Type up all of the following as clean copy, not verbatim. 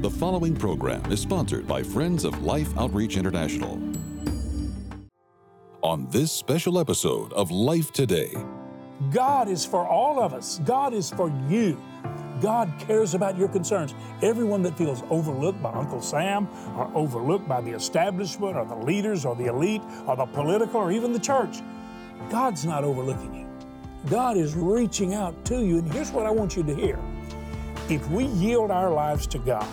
The following program is sponsored by Friends of Life Outreach International. On this special episode of Life Today. God is for all of us. God is for you. God cares about your concerns. Everyone that feels overlooked by Uncle Sam or overlooked by the establishment or the leaders or the elite or the political or even the church, God's not overlooking you. God is reaching out to you. And here's what I want you to hear. If we yield our lives to God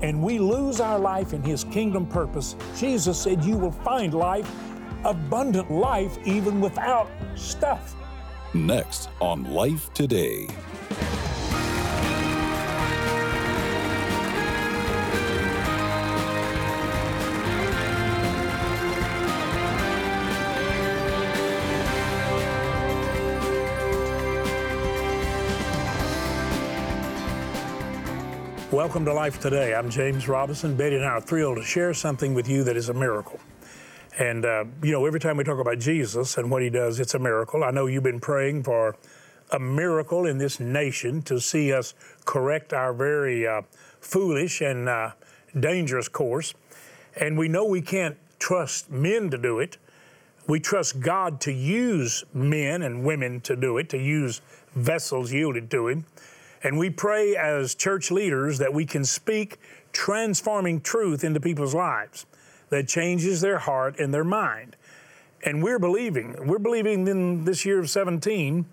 and we lose our life in His kingdom purpose, Jesus said you will find life, abundant life, even without stuff. Next on Life Today. Welcome to Life Today. I'm James Robison. Betty and I are thrilled to share something with you that is a miracle. And, every time we talk about Jesus and what He does, it's a miracle. I know you've been praying for a miracle in this nation to see us correct our very foolish and dangerous course. And we know we can't trust men to do it. We trust God to use men and women to do it, to use vessels yielded to Him. And we pray as church leaders that we can speak transforming truth into people's lives that changes their heart and their mind. And we're believing in this year of 17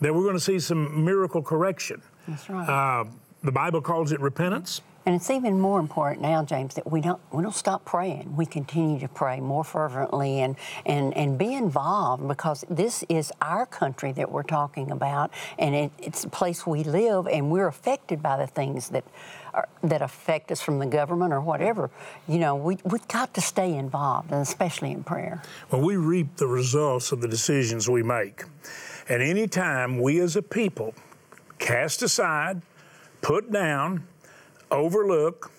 that we're going to see some miracle correction. That's right. The Bible calls it repentance. And it's even more important now, James, that we don't stop praying. We continue to pray more fervently and be involved, because this is our country that we're talking about, and it's a place we live, and we're affected by the things that affect us from the government or whatever. You know, we've got to stay involved, and especially in prayer. Well, we reap the results of the decisions we make. And any time we as a people cast aside, put down, overlook,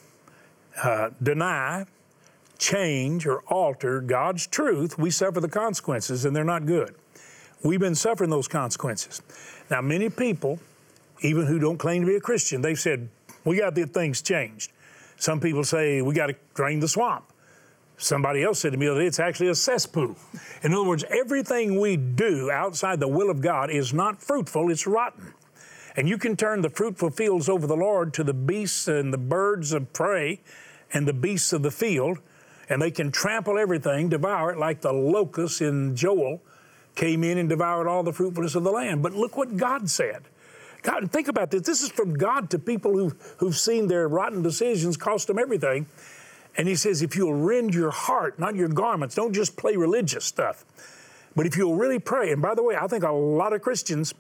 deny, change, or alter God's truth, we suffer the consequences, and they're not good. We've been suffering those consequences. Now, many people, even who don't claim to be a Christian, they've said, we got to get things changed. Some people say, we got to drain the swamp. Somebody else said to me the other day, it's actually a cesspool. In other words, everything we do outside the will of God is not fruitful, it's rotten. And you can turn the fruitful fields over the Lord to the beasts and the birds of prey and the beasts of the field, and they can trample everything, devour it, like the locusts in Joel came in and devoured all the fruitfulness of the land. But look what God said. God, think about this. This is from God to people who've seen their rotten decisions cost them everything. And He says, if you'll rend your heart, not your garments, don't just play religious stuff, but if you'll really pray. And by the way, I think a lot of Christians,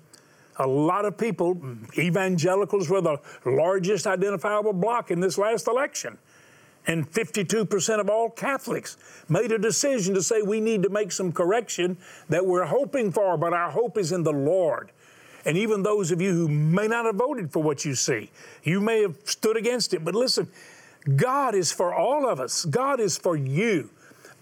a lot of people, evangelicals were the largest identifiable bloc in this last election. And 52% of all Catholics made a decision to say we need to make some correction that we're hoping for, but our hope is in the Lord. And even those of you who may not have voted for what you see, you may have stood against it. But listen, God is for all of us. God is for you.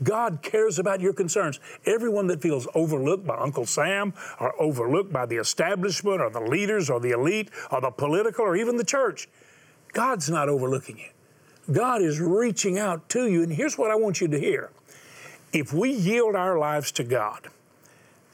God cares about your concerns. Everyone that feels overlooked by Uncle Sam or overlooked by the establishment or the leaders or the elite or the political or even the church, God's not overlooking you. God is reaching out to you. And here's what I want you to hear. If we yield our lives to God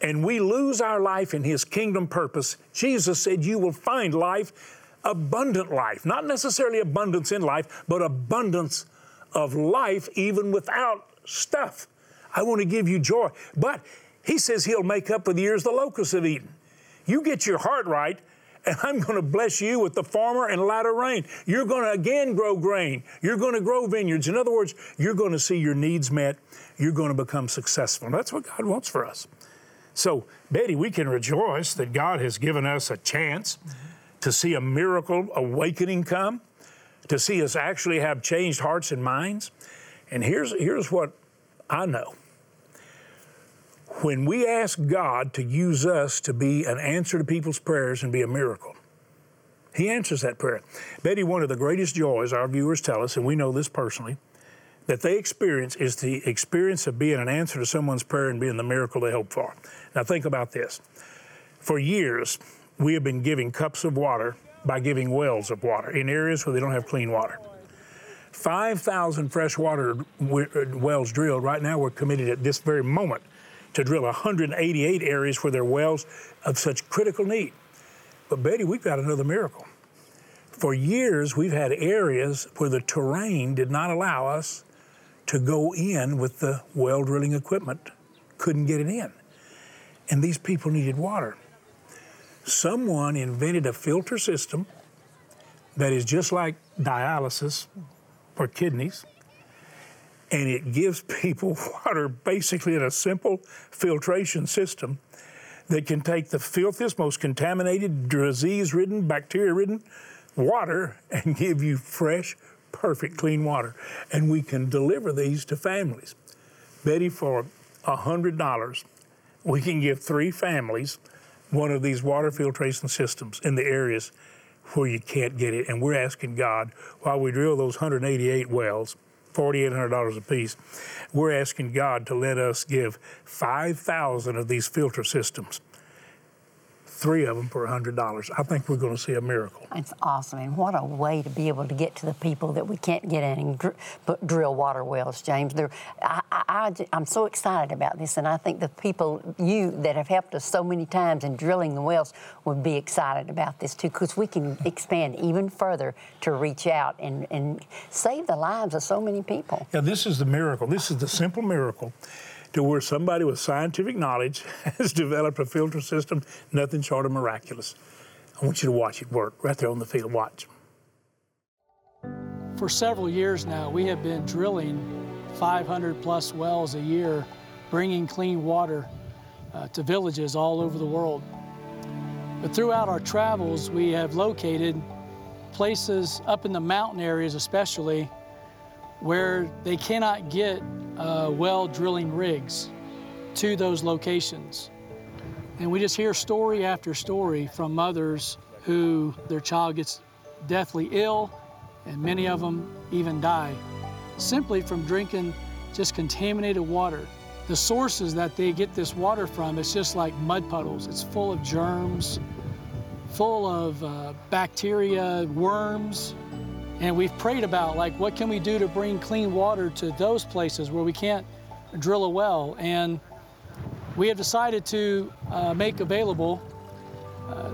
and we lose our life in His kingdom purpose, Jesus said you will find life, abundant life, not necessarily abundance in life, but abundance of life even without stuff. I want to give you joy. But He says He'll make up for the years the locusts have eaten. You get your heart right, and I'm going to bless you with the former and latter rain. You're going to again grow grain. You're going to grow vineyards. In other words, you're going to see your needs met. You're going to become successful. And that's what God wants for us. So, Betty, we can rejoice that God has given us a chance to see a miracle awakening come, to see us actually have changed hearts and minds. And here's what I know. When we ask God to use us to be an answer to people's prayers and be a miracle, He answers that prayer. Betty, one of the greatest joys our viewers tell us, and we know this personally, that they experience is the experience of being an answer to someone's prayer and being the miracle they hope for. Now think about this. For years, we have been giving cups of water by giving wells of water in areas where they don't have clean water. 5,000 freshwater wells drilled. Right now we're committed at this very moment to drill 188 areas where there are wells of such critical need. But Betty, we've got another miracle. For years, we've had areas where the terrain did not allow us to go in with the well drilling equipment. Couldn't get it in. And these people needed water. Someone invented a filter system that is just like dialysis for kidneys, and it gives people water basically in a simple filtration system that can take the filthiest, most contaminated, disease-ridden, bacteria-ridden water and give you fresh, perfect, clean water. And we can deliver these to families. Betty, for $100, we can give 3 families one of these water filtration systems in the areas where you can't get it. And we're asking God, while we drill those 188 wells, $4,800 apiece, we're asking God to let us give 5,000 of these filter systems, 3 of them for $100. I think we're going to see a miracle. That's awesome, and what a way to be able to get to the people that we can't get in and drill water wells, James. I'm so excited about this, and I think the people, you, that have helped us so many times in drilling the wells would be excited about this too, because we can expand even further to reach out and save the lives of so many people. Yeah, this is the miracle. This is the simple miracle, to where somebody with scientific knowledge has developed a filter system, nothing short of miraculous. I want you to watch it work right there on the field. Watch. For several years now, we have been drilling 500 plus wells a year, bringing clean water to villages all over the world. But throughout our travels, we have located places up in the mountain areas especially where they cannot get well drilling rigs to those locations. And we just hear story after story from mothers who their child gets deathly ill, and many of them even die, simply from drinking just contaminated water. The sources that they get this water from, it's just like mud puddles. It's full of germs, full of bacteria, worms. And we've prayed about, like, what can we do to bring clean water to those places where we can't drill a well? And we have decided to make available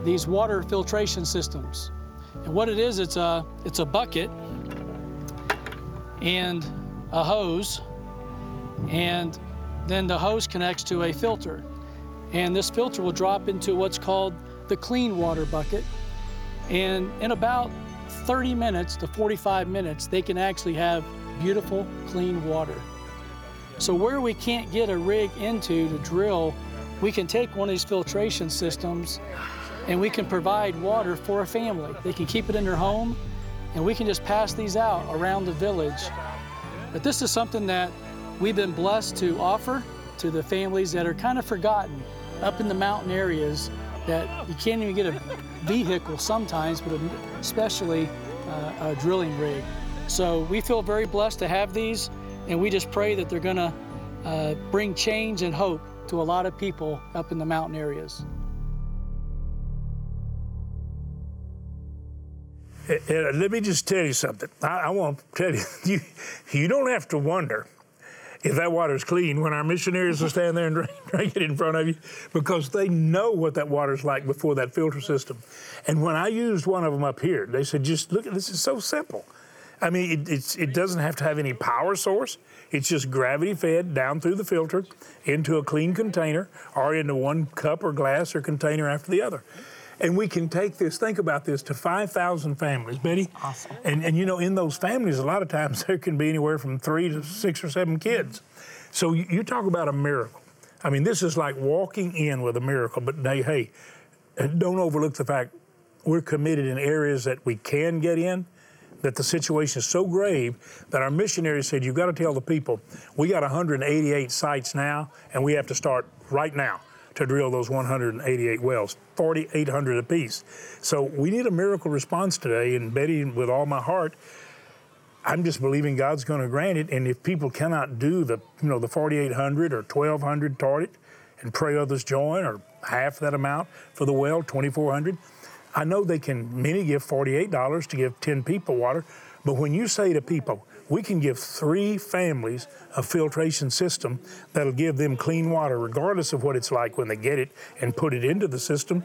these water filtration systems. And what it is, it's a bucket and a hose, and then the hose connects to a filter. And this filter will drop into what's called the clean water bucket. And in about 30 minutes to 45 minutes, they can actually have beautiful, clean water. So where we can't get a rig into to drill, we can take one of these filtration systems and we can provide water for a family. They can keep it in their home, and we can just pass these out around the village. But this is something that we've been blessed to offer to the families that are kind of forgotten up in the mountain areas, that you can't even get a vehicle sometimes, but especially a drilling rig. So we feel very blessed to have these, and we just pray that they're gonna bring change and hope to a lot of people up in the mountain areas. Let me just tell you something. I want to tell you, you don't have to wonder if that water's clean when our missionaries will stand there and drink it in front of you, because they know what that water's like before that filter system. And when I used one of them up here, they said, just look at this, is so simple. I mean, it doesn't have to have any power source. It's just gravity fed down through the filter into a clean container, or into one cup or glass or container after the other. And we can take this, think about this, to 5,000 families, Betty. Awesome. And you know, in those families, a lot of times there can be anywhere from 3 to 6 or 7 kids. So you talk about a miracle. I mean, this is like walking in with a miracle, but hey, don't overlook the fact we're committed in areas that we can get in, that the situation is so grave that our missionaries said, you've got to tell the people, we got 188 sites now, and we have to start right now to drill those 188 wells, 4,800 apiece. So we need a miracle response today, and Betty, with all my heart, I'm just believing God's going to grant it. And if people cannot do the, you know, the 4,800 or 1,200 target, and pray others join, or half that amount for the well, 2,400, I know they can, many give $48 to give 10 people water, but when you say to people, we can give 3 families a filtration system that'll give them clean water, regardless of what it's like when they get it and put it into the system,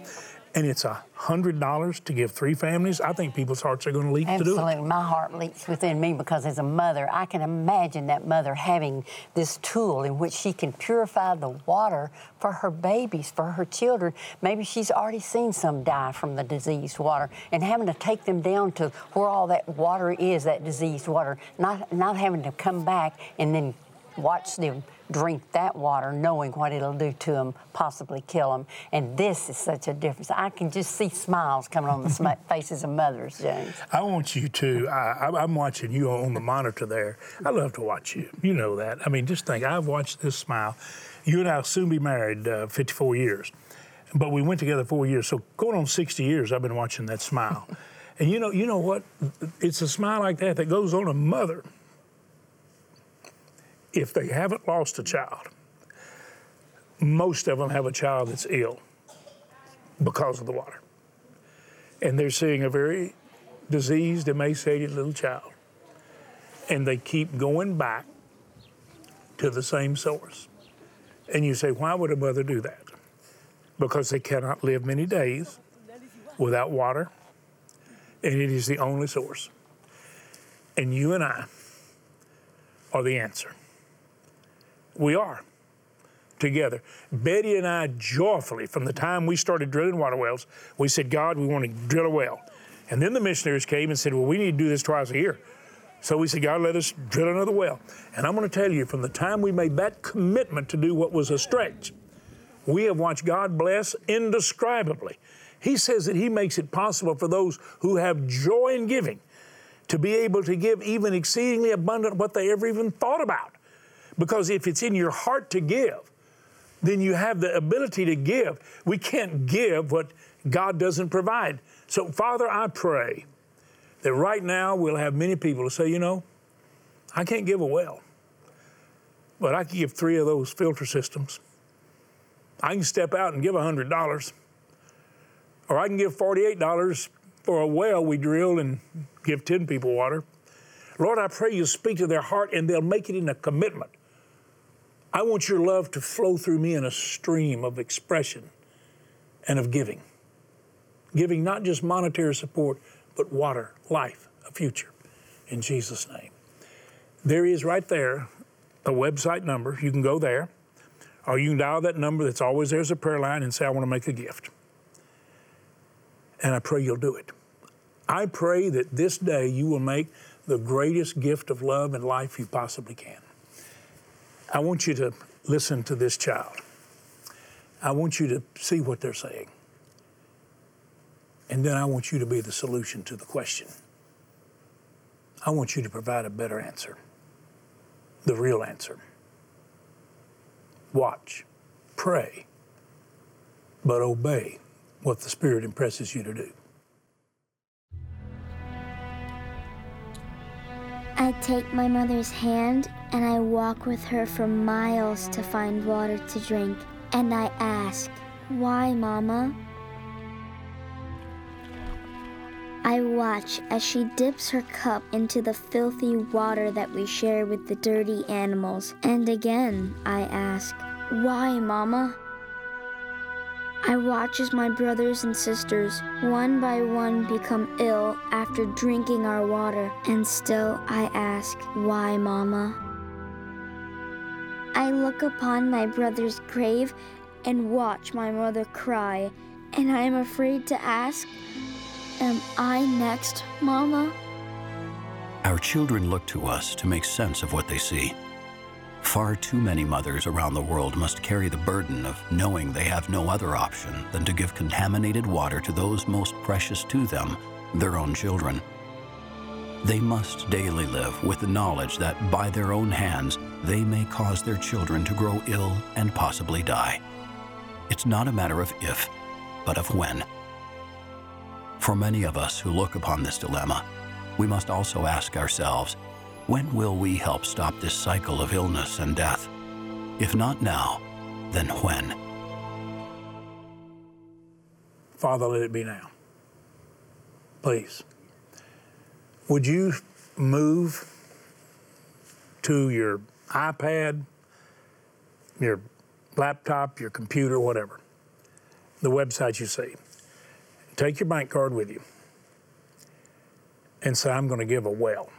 and it's $100 to give 3 families, I think people's hearts are going to leap to do it. Absolutely. My heart leaps within me because as a mother, I can imagine that mother having this tool in which she can purify the water for her babies, for her children. Maybe she's already seen some die from the diseased water and having to take them down to where all that water is, that diseased water, not having to come back and then watch them drink that water, knowing what it'll do to them, possibly kill them. And this is such a difference. I can just see smiles coming on the faces of mothers, James. I want you to, I'm watching you on the monitor there. I love to watch you. You know that. I mean, just think, I've watched this smile. You and I will soon be married 54 years, but we went together 4 years. So going on 60 years, I've been watching that smile. And you know what? It's a smile like that that goes on a mother if they haven't lost a child. Most of them have a child that's ill because of the water. And they're seeing a very diseased, emaciated little child. And they keep going back to the same source. And you say, why would a mother do that? Because they cannot live many days without water, and it is the only source. And you and I are the answer. We are together. Betty and I joyfully, from the time we started drilling water wells, we said, God, we want to drill a well. And then the missionaries came and said, well, we need to do this twice a year. So we said, God, let us drill another well. And I'm going to tell you, from the time we made that commitment to do what was a stretch, we have watched God bless indescribably. He says that He makes it possible for those who have joy in giving to be able to give even exceedingly abundant what they ever even thought about. Because if it's in your heart to give, then you have the ability to give. We can't give what God doesn't provide. So, Father, I pray that right now we'll have many people who say, you know, I can't give a well, but I can give 3 of those filter systems. I can step out and give $100, or I can give $48 for a well we drilled and give 10 people water. Lord, I pray you speak to their heart and they'll make it in a commitment. I want your love to flow through me in a stream of expression and of giving. Giving not just monetary support, but water, life, a future. In Jesus' name. There is right there a website number. You can go there, or you can dial that number that's always there as a prayer line and say, I want to make a gift. And I pray you'll do it. I pray that this day you will make the greatest gift of love and life you possibly can. I want you to listen to this child. I want you to see what they're saying. And then I want you to be the solution to the question. I want you to provide a better answer, the real answer. Watch, pray, but obey what the Spirit impresses you to do. I take my mother's hand and I walk with her for miles to find water to drink. And I ask, why, Mama? I watch as she dips her cup into the filthy water that we share with the dirty animals. And again, I ask, why, Mama? I watch as my brothers and sisters, one by one, become ill after drinking our water, and still I ask, why, Mama? I look upon my brother's grave and watch my mother cry, and I am afraid to ask, am I next, Mama? Our children look to us to make sense of what they see. Far too many mothers around the world must carry the burden of knowing they have no other option than to give contaminated water to those most precious to them, their own children. They must daily live with the knowledge that by their own hands, they may cause their children to grow ill and possibly die. It's not a matter of if, but of when. For many of us who look upon this dilemma, we must also ask ourselves, when will we help stop this cycle of illness and death? If not now, then when? Father, let it be now. please. Would you move to your iPad, your laptop, your computer, whatever, the website you see. Take your bank card with you and say, I'm going to give a well,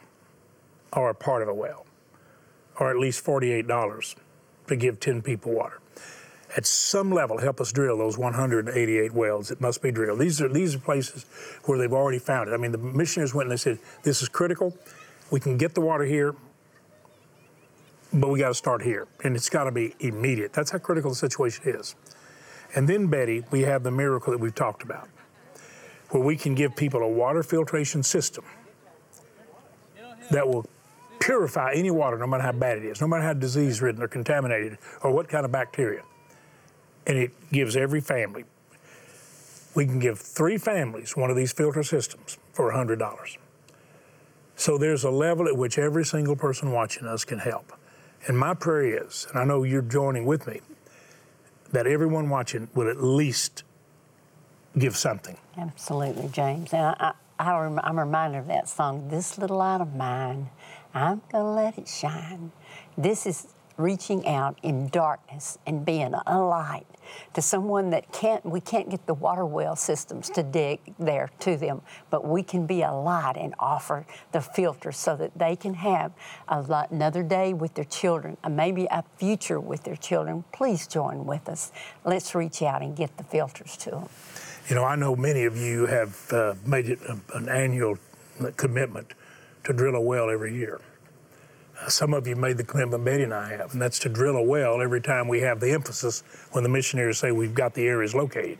or a part of a well, or at least $48 to give 10 people water. At some level, help us drill those 188 wells that must be drilled. These are places where they've already found it. I mean, the missionaries went and they said, this is critical. We can get the water here, but we got to start here. And it's got to be immediate. That's how critical the situation is. And then, Betty, we have the miracle that we've talked about, where we can give people a water filtration system that will purify any water, no matter how bad it is, no matter how disease-ridden or contaminated or what kind of bacteria. And it gives every family. We can give 3 families one of these filter systems for $100. So there's a level at which every single person watching us can help. And my prayer is, and I know you're joining with me, that everyone watching will at least give something. Absolutely, James. And I'm reminded of that song, This Little Light of Mine, I'm gonna let it shine. This is reaching out in darkness and being a light to someone that we can't get the water well systems to dig there to them, but we can be a light and offer the filter so that they can have another day with their children, maybe a future with their children. Please join with us. Let's reach out and get the filters to them. You know, I know many of you have made it an annual commitment to drill a well every year. Some of you made the commitment Betty and I have, and that's to drill a well every time we have the emphasis when the missionaries say we've got the areas located.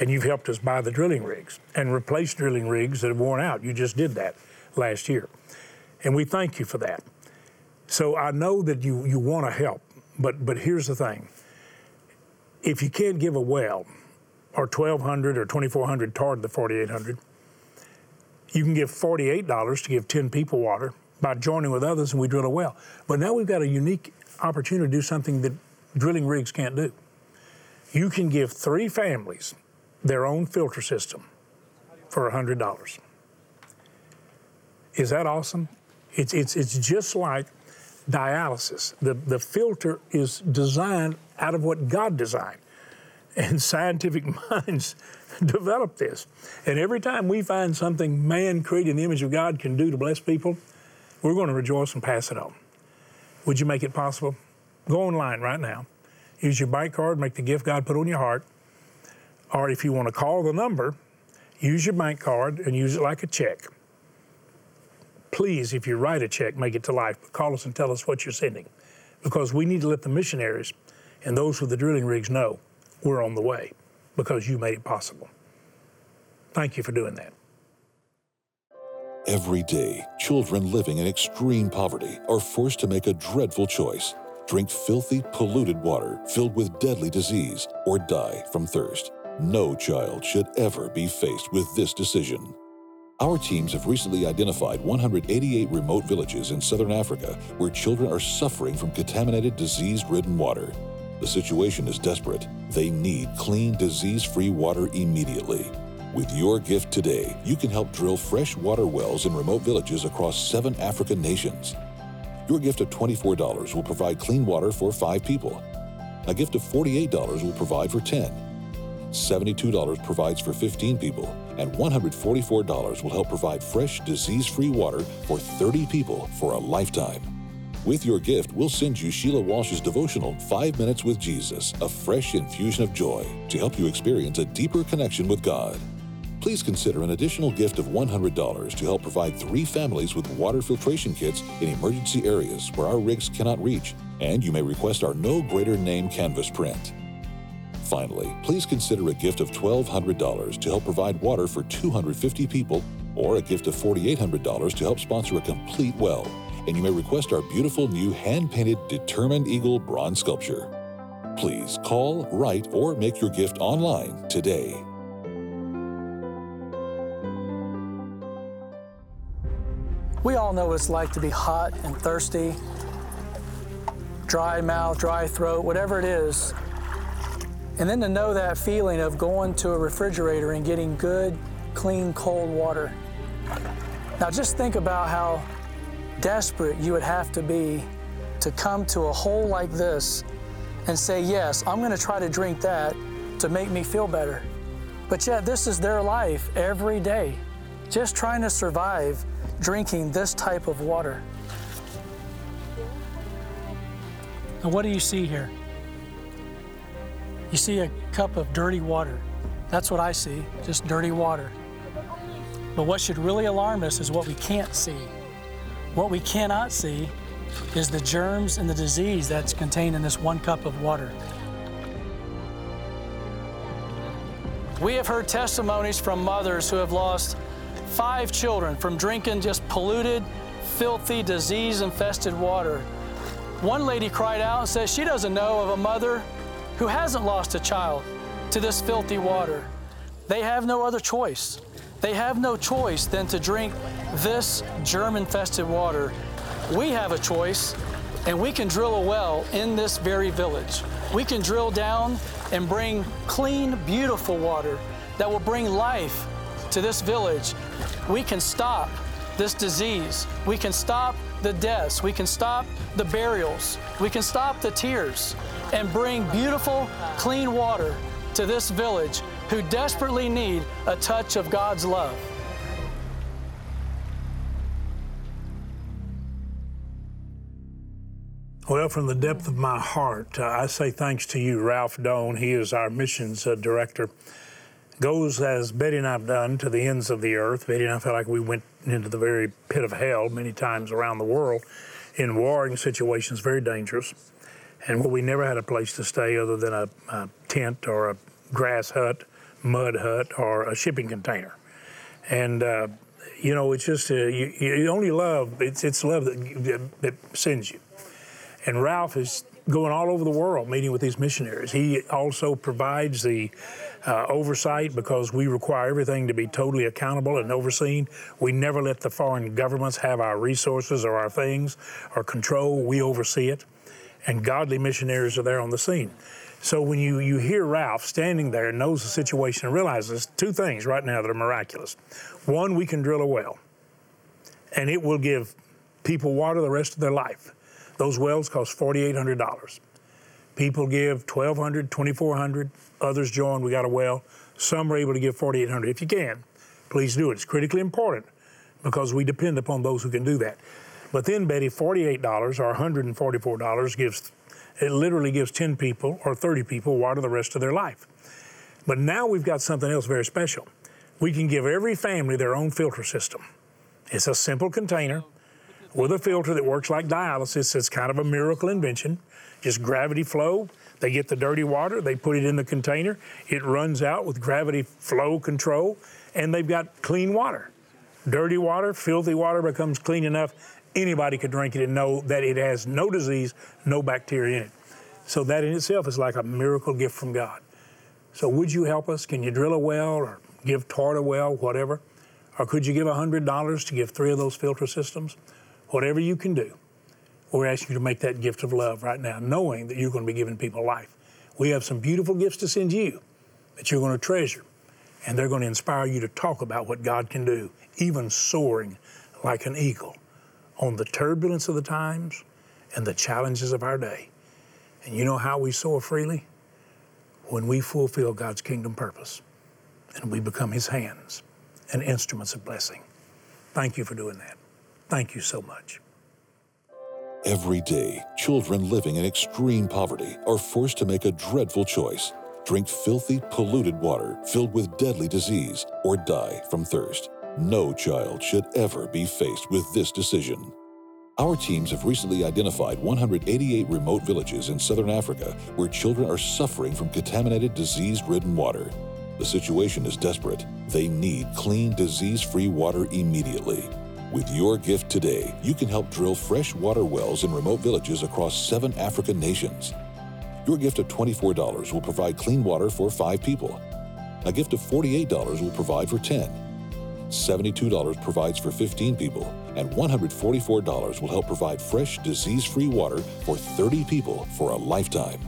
And you've helped us buy the drilling rigs and replace drilling rigs that have worn out. You just did that last year. And we thank you for that. So I know that you want to help, but here's the thing. If you can't give a well or 1,200 or 2,400 toward the 4,800, you can give $48 to give 10 people water by joining with others, and we drill a well. But now we've got a unique opportunity to do something that drilling rigs can't do. You can give 3 families their own filter system for $100. Is that awesome? It's just like dialysis. The filter is designed out of what God designed, and scientific minds developed this. And every time we find something man created in the image of God can do to bless people, we're going to rejoice and pass it on. Would you make it possible? Go online right now. Use your bank card, make the gift God put on your heart. Or if you want to call the number, use your bank card and use it like a check. Please, if you write a check, make it to Life. But call us and tell us what you're sending, because we need to let the missionaries and those with the drilling rigs know we're on the way because you made it possible. Thank you for doing that. Every day, children living in extreme poverty are forced to make a dreadful choice: drink filthy, polluted water filled with deadly disease or die from thirst. No child should ever be faced with this decision. Our teams have recently identified 188 remote villages in southern Africa where children are suffering from contaminated, disease-ridden water. The situation is desperate. They need clean, disease-free water immediately. With your gift today, you can help drill fresh water wells in remote villages across 7 African nations. Your gift of $24 will provide clean water for 5 people. A gift of $48 will provide for 10. $72 provides for 15 people, and $144 will help provide fresh, disease-free water for 30 people for a lifetime. With your gift, we'll send you Sheila Walsh's devotional, 5 Minutes with Jesus, a fresh infusion of joy to help you experience a deeper connection with God. Please consider an additional gift of $100 to help provide 3 families with water filtration kits in emergency areas where our rigs cannot reach, and you may request our No Greater Name canvas print. Finally, please consider a gift of $1,200 to help provide water for 250 people, or a gift of $4,800 to help sponsor a complete well, and you may request our beautiful new hand-painted Determined Eagle bronze sculpture. Please call, write, or make your gift online today. We all know what it's like to be hot and thirsty, dry mouth, dry throat, whatever it is. And then to know that feeling of going to a refrigerator and getting good, clean, cold water. Now just think about how desperate you would have to be to come to a hole like this and say, yes, I'm going to try to drink that to make me feel better. But yet, this is their life every day, just trying to survive drinking this type of water. Now, what do you see here? You see a cup of dirty water. That's what I see, just dirty water. But what should really alarm us is what we can't see. What we cannot see is the germs and the disease that's contained in this one cup of water. We have heard testimonies from mothers who have lost 5 children from drinking just polluted, filthy, disease-infested water. One lady cried out and said she doesn't know of a mother who hasn't lost a child to this filthy water. They have no other choice. They have no choice than to drink this germ-infested water. We have a choice, and we can drill a well in this very village. We can drill down and bring clean, beautiful water that will bring life to this village. We can stop this disease. We can stop the deaths. We can stop the burials. We can stop the tears and bring beautiful, clean water to this village who desperately need a touch of God's love. Well, from the depth of my heart, I say thanks to you, Ralph Doane. He is our missions director. Goes, as Betty and I have done, to the ends of the earth. Betty and I felt like we went into the very pit of hell many times around the world in warring situations, very dangerous. And where we never had a place to stay other than a tent or a grass hut, mud hut, or a shipping container. And, you know, it's just, you only love, it's love that sends you. And Ralph is going all over the world meeting with these missionaries. He also provides the oversight because we require everything to be totally accountable and overseen. We never let the foreign governments have our resources or our things or control. We oversee it. And godly missionaries are there on the scene. So when you hear Ralph standing there, knows the situation and realizes two things right now that are miraculous. One, we can drill a well, and it will give people water the rest of their life. Those wells cost $4,800. People give $1,200, $2,400. Others join, we got a well. Some are able to give $4,800. If you can, please do it. It's critically important because we depend upon those who can do that. But then, Betty, $48 or $144 gives, it literally gives 10 people or 30 people water the rest of their life. But now we've got something else very special. We can give every family their own filter system. It's a simple container with a filter that works like dialysis. It's kind of a miracle invention. Just gravity flow. They get the dirty water, they put it in the container, it runs out with gravity flow control, and they've got clean water. Dirty water, filthy water becomes clean enough anybody could drink it and know that it has no disease, no bacteria in it. So that in itself is like a miracle gift from God. So would you help us? Can you drill a well or give toward a well, whatever? Or could you give $100 to give 3 of those filter systems? Whatever you can do, we're asking you to make that gift of love right now, knowing that you're going to be giving people life. We have some beautiful gifts to send you that you're going to treasure, and they're going to inspire you to talk about what God can do, even soaring like an eagle on the turbulence of the times and the challenges of our day. And you know how we soar freely? When we fulfill God's kingdom purpose, and we become His hands and instruments of blessing. Thank you for doing that. Thank you so much. Every day, children living in extreme poverty are forced to make a dreadful choice. Drink filthy, polluted water filled with deadly disease or die from thirst. No child should ever be faced with this decision. Our teams have recently identified 188 remote villages in southern Africa where children are suffering from contaminated, disease-ridden water. The situation is desperate. They need clean, disease-free water immediately. With your gift today, you can help drill fresh water wells in remote villages across 7 African nations. Your gift of $24 will provide clean water for 5 people. A gift of $48 will provide for 10. $72 provides for 15 people, and $144 will help provide fresh, disease-free water for 30 people for a lifetime.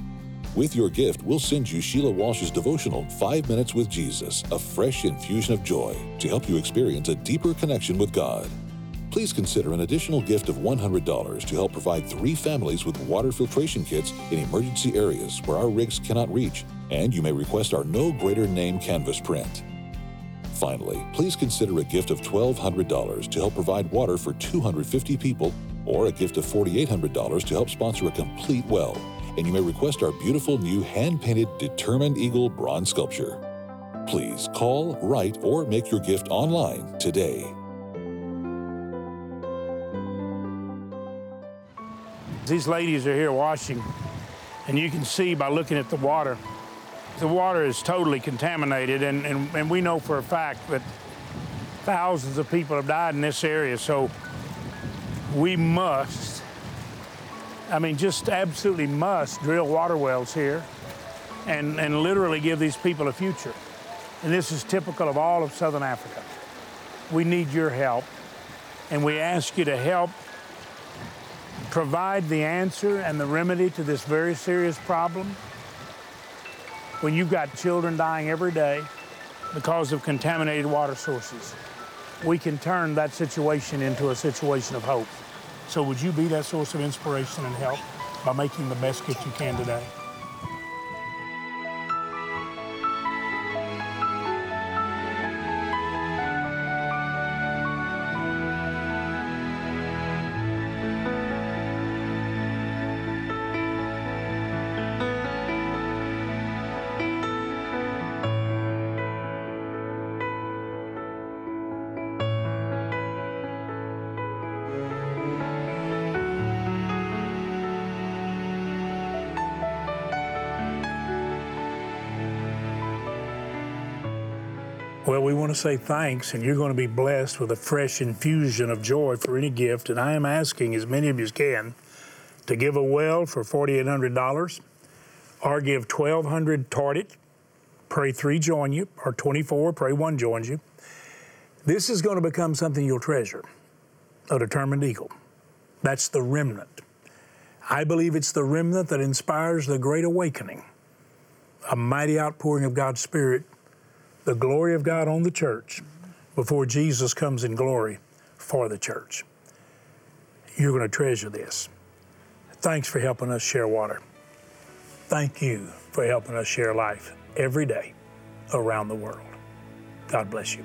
With your gift, we'll send you Sheila Walsh's devotional, 5 Minutes with Jesus, a fresh infusion of joy to help you experience a deeper connection with God. Please consider an additional gift of $100 to help provide 3 families with water filtration kits in emergency areas where our rigs cannot reach, and you may request our No Greater Name canvas print. Finally, please consider a gift of $1,200 to help provide water for 250 people, or a gift of $4,800 to help sponsor a complete well, and you may request our beautiful new hand-painted Determined Eagle bronze sculpture. Please call, write, or make your gift online today. These ladies are here washing, and you can see by looking at the water. The water is totally contaminated, and we know for a fact that thousands of people have died in this area, so we must, just absolutely must drill water wells here and literally give these people a future. And this is typical of all of Southern Africa. We need your help, and we ask you to help provide the answer and the remedy to this very serious problem. When you've got children dying every day because of contaminated water sources, we can turn that situation into a situation of hope. So would you be that source of inspiration and help by making the best gift you can today? Well, we want to say thanks, and you're going to be blessed with a fresh infusion of joy for any gift. And I am asking as many of you as can to give a well for $4,800 or give 1,200 Tardit. Pray 3 join you, or 24, pray 1 joins you. This is going to become something you'll treasure, a determined eagle. That's the remnant. I believe it's the remnant that inspires the Great Awakening, a mighty outpouring of God's Spirit, the glory of God on the church before Jesus comes in glory for the church. You're going to treasure this. Thanks for helping us share water. Thank you for helping us share life every day around the world. God bless you.